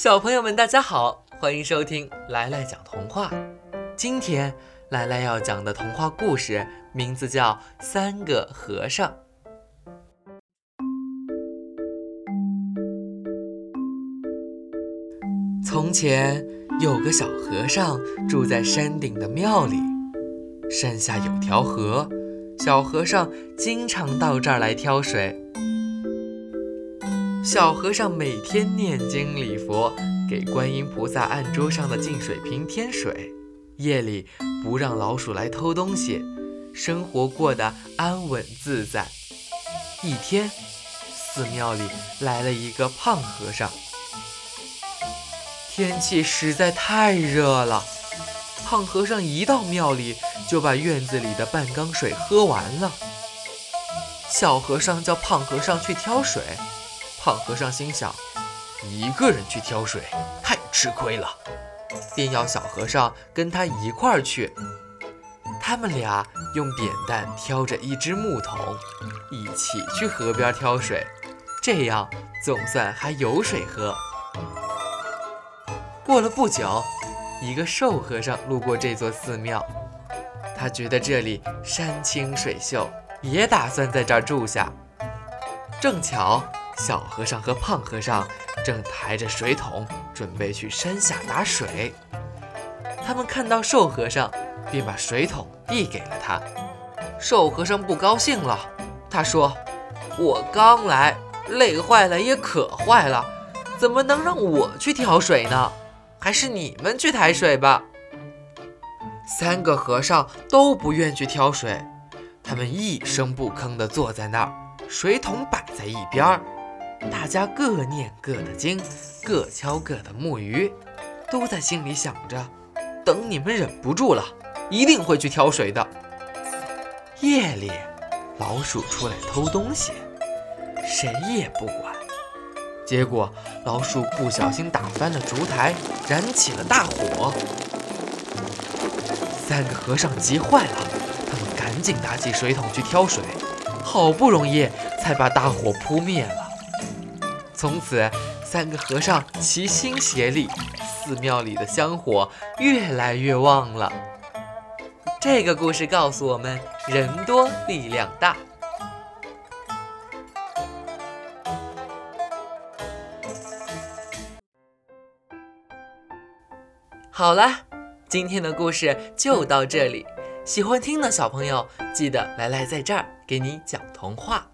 小朋友们大家好，欢迎收听来来讲童话。今天来来要讲的童话故事名字叫《三个和尚》。从前有个小和尚住在山顶的庙里，山下有条河，小和尚经常到这儿来挑水。小和尚每天念经礼佛，给观音菩萨案桌上的净水瓶添水，夜里不让老鼠来偷东西，生活过得安稳自在。一天，寺庙里来了一个胖和尚。天气实在太热了，胖和尚一到庙里就把院子里的半缸水喝完了。小和尚叫胖和尚去挑水，胖和尚心想，一个人去挑水太吃亏了，便要小和尚跟他一块儿去。他们俩用扁担挑着一只木桶，一起去河边挑水，这样总算还有水喝。过了不久，一个瘦和尚路过这座寺庙，他觉得这里山清水秀，也打算在这儿住下。正巧小和尚和胖和尚正抬着水桶准备去山下打水，他们看到瘦和尚，便把水桶递给了他。瘦和尚不高兴了，他说，我刚来，累坏了也渴坏了，怎么能让我去挑水呢？还是你们去抬水吧。三个和尚都不愿去挑水，他们一声不吭地坐在那儿，水桶摆在一边，大家各念各的经，各敲各的木鱼，都在心里想着，等你们忍不住了，一定会去挑水的。夜里，老鼠出来偷东西，谁也不管。结果，老鼠不小心打翻了烛台，燃起了大火。三个和尚急坏了，他们赶紧拿起水桶去挑水，好不容易才把大火扑灭了。从此，三个和尚齐心协力，寺庙里的香火越来越旺了。这个故事告诉我们，人多力量大。好了，今天的故事就到这里。喜欢听的小朋友，记得来来在这儿给你讲童话。